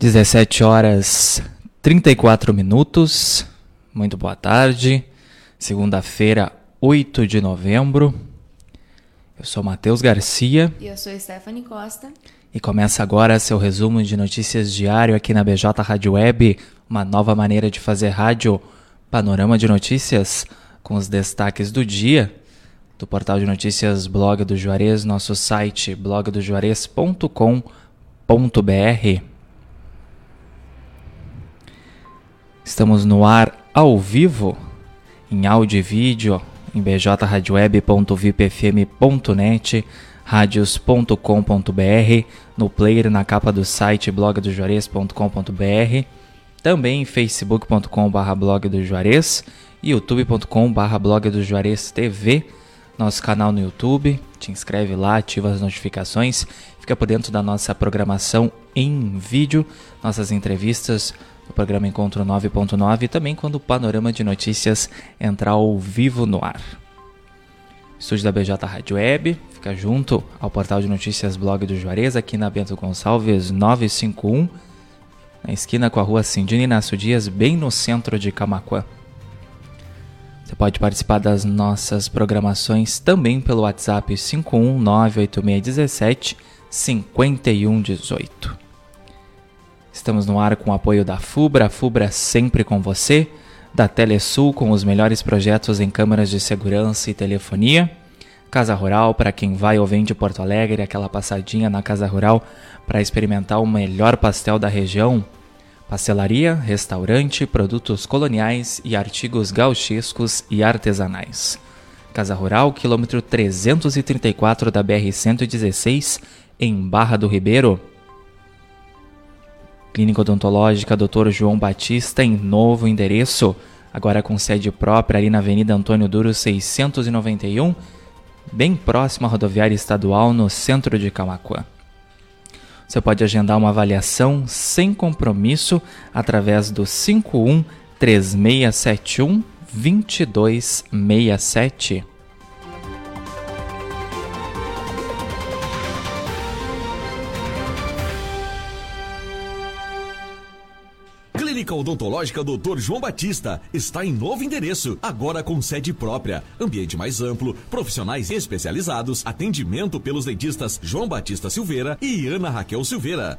17h34, muito boa tarde, segunda-feira, 8 de novembro, eu sou Matheus Garcia. E eu sou Stephanie Costa. E começa agora seu resumo de notícias diário aqui na BJ Rádio Web, uma nova maneira de fazer rádio, panorama de notícias com os destaques do dia, do portal de notícias Blog do Juarez, nosso site blogdojuarez.com.br. Estamos no ar ao vivo, em áudio e vídeo, em bjradioweb.vipfm.net, radios.com.br, no player na capa do site blogdojuarez.com.br, também em facebook.com/blogdojuarez, youtube.com/blogdojuarez.tv, nosso canal no YouTube. Te inscreve lá, ativa as notificações, fica por dentro da nossa programação em vídeo, nossas entrevistas, o programa Encontro 9.9 e também quando o panorama de notícias entrar ao vivo no ar. Estúdio da BJ Rádio Web fica junto ao portal de notícias Blog do Juarez, aqui na Bento Gonçalves 951, na esquina com a rua Cindina Inácio Dias, bem no centro de Camaquã. Você pode participar das nossas programações também pelo WhatsApp 51986175118. Estamos no ar com o apoio da FUBRA, a FUBRA sempre com você, da Telesul com os melhores projetos em câmeras de segurança e telefonia, Casa Rural para quem vai ou vem de Porto Alegre, aquela passadinha na Casa Rural para experimentar o melhor pastel da região, pastelaria, restaurante, produtos coloniais e artigos gauchescos e artesanais. Casa Rural, quilômetro 334 da BR-116, em Barra do Ribeiro. Clínica Odontológica Dr. João Batista em novo endereço, agora com sede própria ali na Avenida Antônio Duro 691, bem próximo à rodoviária estadual no centro de Camaquã. Você pode agendar uma avaliação sem compromisso através do 51-3671-2267. Clínica Odontológica Dr. João Batista está em novo endereço, agora com sede própria, ambiente mais amplo, profissionais especializados, atendimento pelos dentistas João Batista Silveira e Ana Raquel Silveira.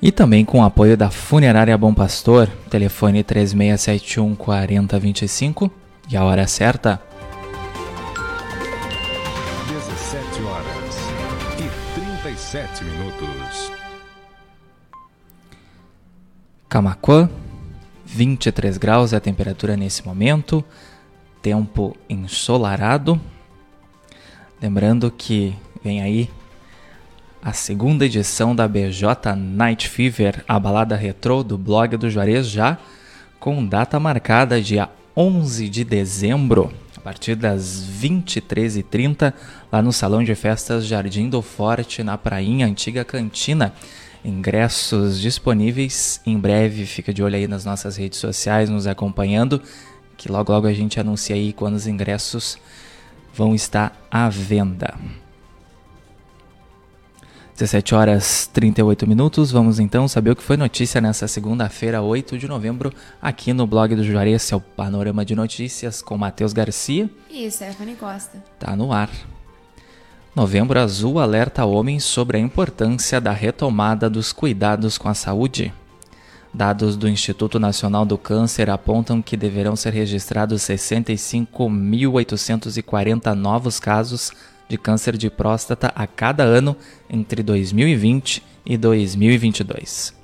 E também com o apoio da Funerária Bom Pastor, telefone 3671-4025 e a hora certa. 17h37. Camaquã, 23 graus é a temperatura nesse momento, tempo ensolarado. Lembrando que vem aí a segunda edição da BJ Night Fever, a balada retrô do Blog do Juarez, já com data marcada dia 11 de dezembro, a partir das 23h30, lá no Salão de Festas Jardim do Forte, na Prainha, antiga cantina. Ingressos disponíveis em breve, fica de olho aí nas nossas redes sociais, nos acompanhando, que logo logo a gente anuncia aí quando os ingressos vão estar à venda. 17h38, vamos então saber o que foi notícia nessa segunda-feira, 8 de novembro, aqui no Blog do Juarez, seu panorama de notícias com Matheus Garcia e Stephanie Costa. Tá no ar. Novembro Azul alerta homens sobre a importância da retomada dos cuidados com a saúde. Dados do Instituto Nacional do Câncer apontam que deverão ser registrados 65.840 novos casos de câncer de próstata a cada ano entre 2020 e 2022.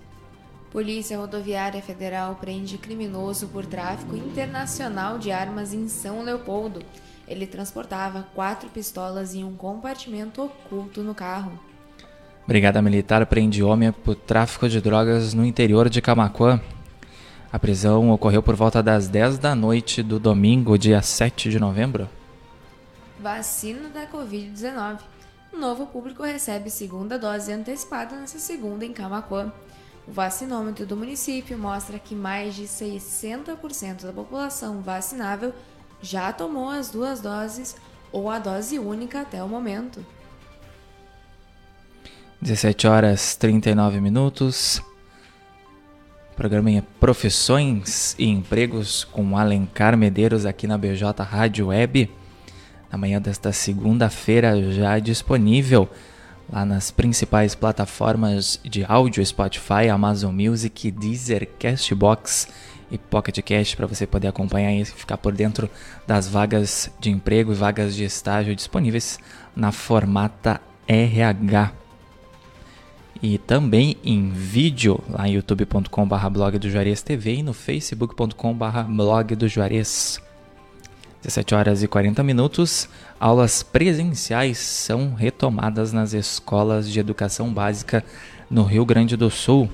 Polícia Rodoviária Federal prende criminoso por tráfico internacional de armas em São Leopoldo. Ele transportava 4 pistolas em um compartimento oculto no carro. Brigada Militar prende homem por tráfico de drogas no interior de Camaquã. A prisão ocorreu por volta das 10 da noite do domingo, dia 7 de novembro. Vacina da Covid-19. O novo público recebe segunda dose antecipada nesta segunda em Camaquã. O vacinômetro do município mostra que mais de 60% da população vacinável já tomou as duas doses ou a dose única até o momento. 17h39. O programa é Profissões e Empregos com Alencar Medeiros aqui na BJ Rádio Web. Na manhã desta segunda-feira já disponível lá nas principais plataformas de áudio, Spotify, Amazon Music, Deezer, Castbox e Pocket Cast, para você poder acompanhar e ficar por dentro das vagas de emprego e vagas de estágio disponíveis na Formata RH. E também em vídeo lá em youtube.com/blogdojuarez.tv e no facebook.com/blogdojuarez. 17h40. Aulas presenciais são retomadas nas escolas de educação básica no Rio Grande do Sul.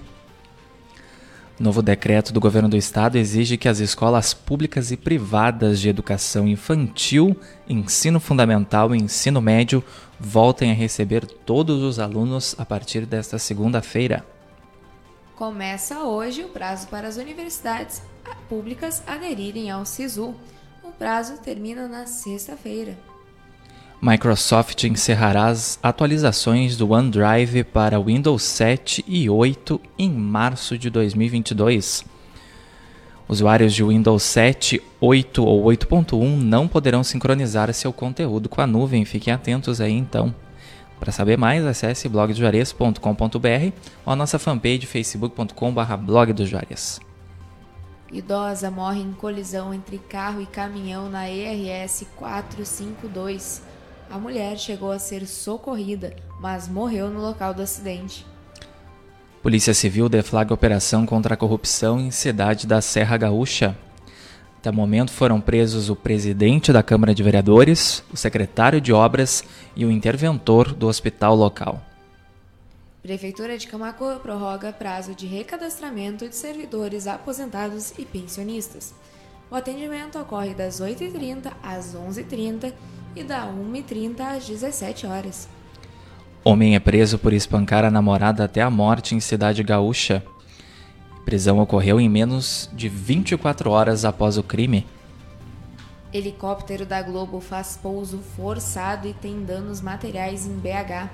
Novo decreto do governo do estado exige que as escolas públicas e privadas de educação infantil, ensino fundamental e ensino médio voltem a receber todos os alunos a partir desta segunda-feira. Começa hoje o prazo para as universidades públicas aderirem ao SISU. O prazo termina na sexta-feira. Microsoft encerrará as atualizações do OneDrive para Windows 7 e 8 em março de 2022. Usuários de Windows 7, 8 ou 8.1 não poderão sincronizar seu conteúdo com a nuvem. Fiquem atentos aí então. Para saber mais, acesse blogdojuarez.com.br ou a nossa fanpage facebook.com/blogdojuarez. Idosa morre em colisão entre carro e caminhão na ERS 452. A mulher chegou a ser socorrida, mas morreu no local do acidente. Polícia Civil deflagra operação contra a corrupção em cidade da Serra Gaúcha. Até o momento foram presos o presidente da Câmara de Vereadores, o secretário de Obras e o interventor do hospital local. Prefeitura de Camaquã prorroga prazo de recadastramento de servidores aposentados e pensionistas. O atendimento ocorre das 8h30 às 11h30 e da 1h30 às 17h. Homem é preso por espancar a namorada até a morte em cidade gaúcha. Prisão ocorreu em menos de 24 horas após o crime. Helicóptero da Globo faz pouso forçado e tem danos materiais em BH.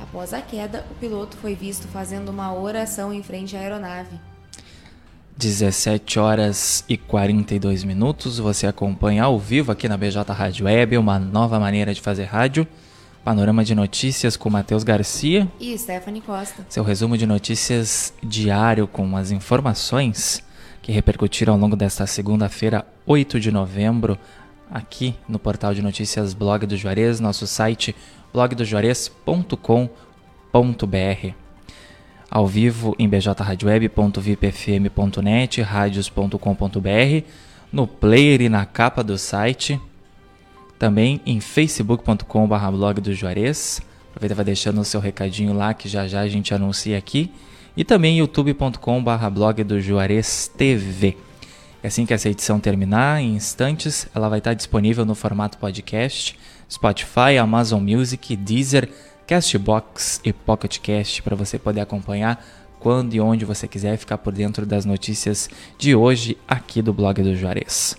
Após a queda, o piloto foi visto fazendo uma oração em frente à aeronave. 17h42. Você acompanha ao vivo aqui na BJ Rádio Web, uma nova maneira de fazer rádio. Panorama de notícias com Matheus Garcia e Stephanie Costa. Seu resumo de notícias diário com as informações que repercutiram ao longo desta segunda-feira, 8 de novembro, aqui no portal de notícias Blog do Juarez, nosso site blogdojuarez.com.br, ao vivo em bjradioweb.vipfm.net, radios.com.br, no player e na capa do site, também em facebook.com/blogdojuarez. Aproveita e vai deixando o seu recadinho lá que já já a gente anuncia aqui, e também youtube.com/blogdojuarez.tv. Assim que essa edição terminar, em instantes, ela vai estar disponível no formato podcast, Spotify, Amazon Music, Deezer, Castbox e Pocket Cast, para você poder acompanhar quando e onde você quiser, ficar por dentro das notícias de hoje aqui do Blog do Juarez.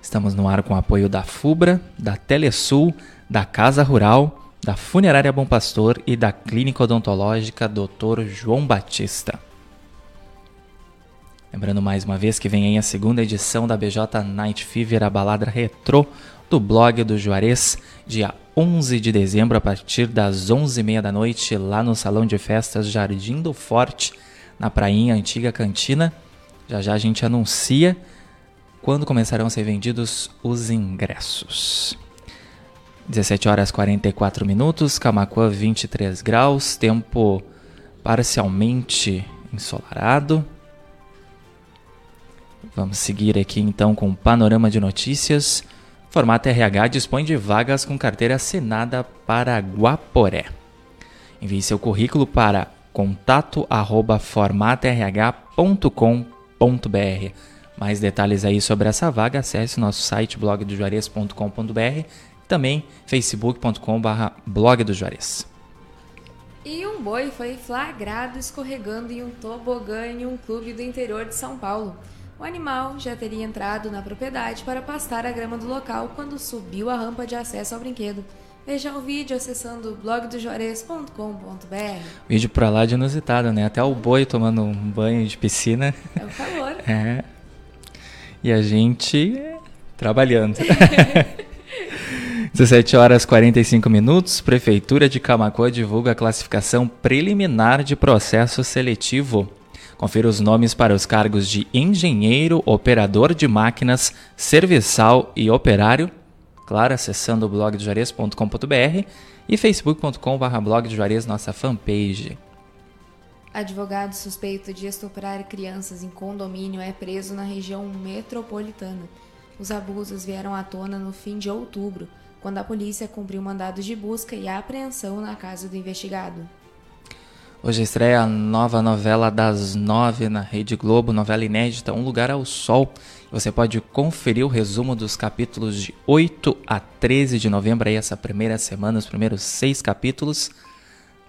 Estamos no ar com o apoio da FUBRA, da Telesul, da Casa Rural, da Funerária Bom Pastor e da Clínica Odontológica Dr. João Batista. Lembrando mais uma vez que vem aí a segunda edição da BJ Night Fever, a balada retrô do Blog do Juarez, dia 11 de dezembro, a partir das 11h30 da noite, lá no Salão de Festas Jardim do Forte, na prainha, antiga cantina. Já já a gente anuncia quando começarão a ser vendidos os ingressos. 17h44. Camaquã, 23 graus, tempo parcialmente ensolarado. Vamos seguir aqui então com o panorama de notícias. Formata RH dispõe de vagas com carteira assinada para Guaporé. Envie seu currículo para contato@formatarh.com.br. www.blogdojuarez.com.br. Mais detalhes aí sobre essa vaga, acesse nosso site blogdojuarez.com.br, também facebook.com/blogdojuarez. E um boi foi flagrado escorregando em um tobogã em um clube do interior de São Paulo. O animal já teria entrado na propriedade para pastar a grama do local quando subiu a rampa de acesso ao brinquedo. Veja o vídeo acessando blogdojuarez.com.br. Vídeo pra lá de inusitado, né? Até o boi tomando um banho de piscina. É o calor. É. E a gente trabalhando. 17h45, Prefeitura de Camaquã divulga a classificação preliminar de processo seletivo. Confira os nomes para os cargos de engenheiro, operador de máquinas, serviçal e operário. Claro, acessando o blogdojuarez.com.br e facebook.com/blogdojuarez, nossa fanpage. Advogado suspeito de estuprar crianças em condomínio é preso na região metropolitana. Os abusos vieram à tona no fim de outubro, quando a polícia cumpriu mandados de busca e apreensão na casa do investigado. Hoje estreia a nova novela das 9 na Rede Globo, novela inédita Um Lugar ao Sol. Você pode conferir o resumo dos capítulos de 8 a 13 de novembro, aí essa primeira semana, os primeiros 6 capítulos,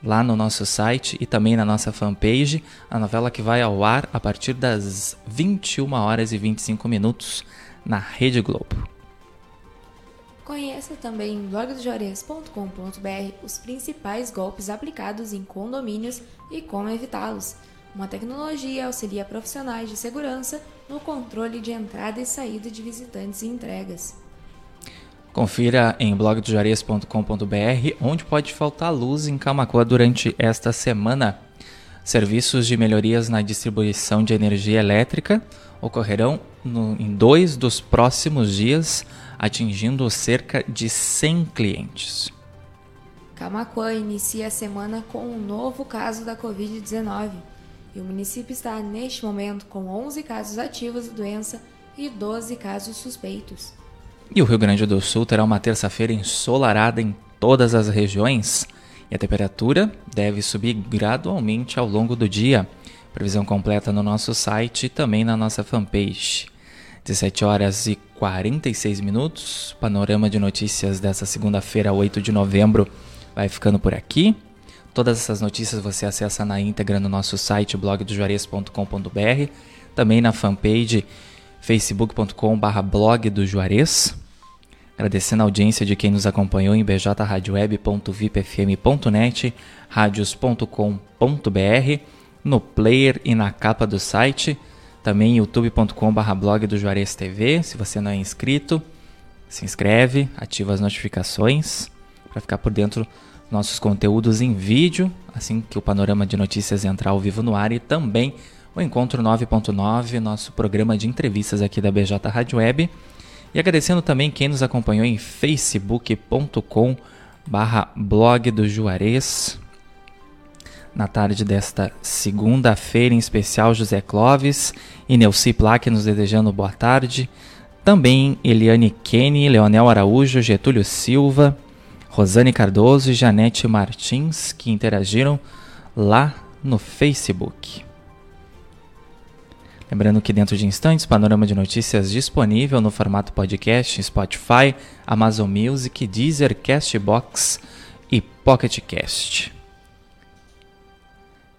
lá no nosso site e também na nossa fanpage. A novela que vai ao ar a partir das 21h25 na Rede Globo. Conheça também em blogdojuarez.com.br os principais golpes aplicados em condomínios e como evitá-los. Uma tecnologia auxilia profissionais de segurança no controle de entrada e saída de visitantes e entregas. Confira em blogdojuarez.com.br onde pode faltar luz em Camaquã durante esta semana. Serviços de melhorias na distribuição de energia elétrica ocorrerão em 2 dos próximos dias, atingindo cerca de 100 clientes. Camaquã inicia a semana com um novo caso da Covid-19 e o município está neste momento com 11 casos ativos da doença e 12 casos suspeitos. E o Rio Grande do Sul terá uma terça-feira ensolarada em todas as regiões e a temperatura deve subir gradualmente ao longo do dia. Previsão completa no nosso site e também na nossa fanpage. 17h46, panorama de notícias dessa segunda-feira, 8 de novembro, vai ficando por aqui. Todas essas notícias você acessa na íntegra no nosso site blogdojuarez.com.br, também na fanpage facebook.com/blogdojuarez. Agradecendo a audiência de quem nos acompanhou em bjradioweb.vipfm.net, radios.com.br, no player e na capa do site, também youtube.com/blogdojuarez.tv. Se você não é inscrito, se inscreve, ativa as notificações para ficar por dentro dos nossos conteúdos em vídeo, assim que o panorama de notícias entrar ao vivo no ar, e também o Encontro 9.9, nosso programa de entrevistas aqui da BJ Rádio Web. E agradecendo também quem nos acompanhou em facebook.com/blogdojuarez. Na tarde desta segunda-feira, em especial José Clóvis e Neuci Plaque nos desejando boa tarde. Também Eliane Kenny, Leonel Araújo, Getúlio Silva, Rosane Cardoso e Janete Martins, que interagiram lá no Facebook. Lembrando que dentro de instantes, panorama de notícias disponível no formato podcast, Spotify, Amazon Music, Deezer, Castbox e Pocket Cast.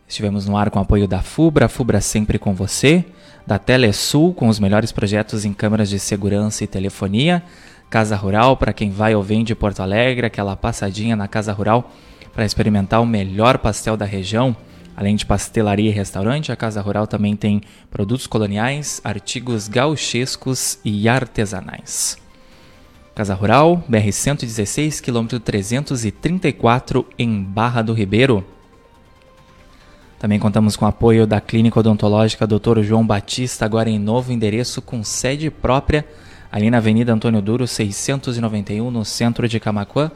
Estivemos no ar com apoio da FUBRA, FUBRA sempre com você, da Telesul, com os melhores projetos em câmeras de segurança e telefonia, Casa Rural, para quem vai ou vem de Porto Alegre, aquela passadinha na Casa Rural para experimentar o melhor pastel da região. Além de pastelaria e restaurante, a Casa Rural também tem produtos coloniais, artigos gauchescos e artesanais. Casa Rural, BR-116, quilômetro 334, em Barra do Ribeiro. Também contamos com o apoio da Clínica Odontológica Dr. João Batista, agora em novo endereço com sede própria, ali na Avenida Antônio Duro, 691, no centro de Camaquã,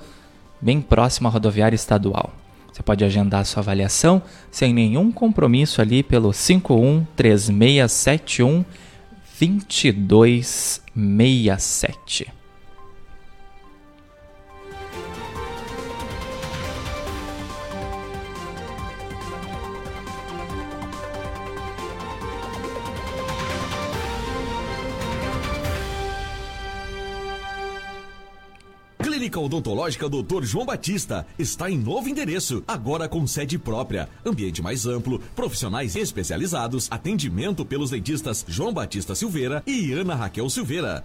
bem próximo à rodoviária estadual. Você pode agendar sua avaliação sem nenhum compromisso ali pelo 513671-2267. Clínica Odontológica Dr. João Batista está em novo endereço, agora com sede própria, ambiente mais amplo, profissionais especializados, atendimento pelos dentistas João Batista Silveira e Ana Raquel Silveira.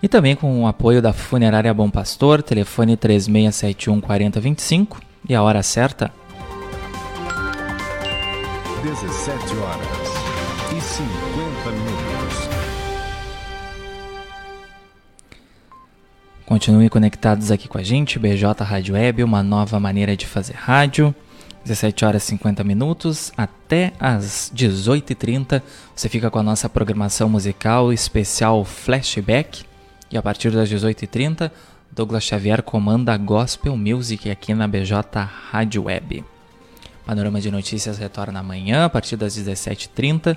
E também com o apoio da Funerária Bom Pastor, telefone 3671 4025 e a hora certa. 17h50. Continuem conectados aqui com a gente, BJ Rádio Web, uma nova maneira de fazer rádio. 17h50, até as 18h30, você fica com a nossa programação musical especial Flashback. E a partir das 18h30, Douglas Xavier comanda a Gospel Music aqui na BJ Rádio Web. Panorama de Notícias retorna amanhã, a partir das 17h30.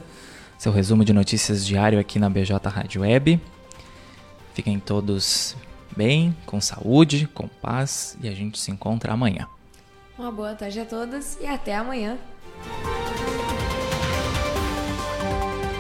Seu resumo de notícias diário aqui na BJ Rádio Web. Fiquem todos bem, com saúde, com paz, e a gente se encontra amanhã. Uma boa tarde a todos e até amanhã.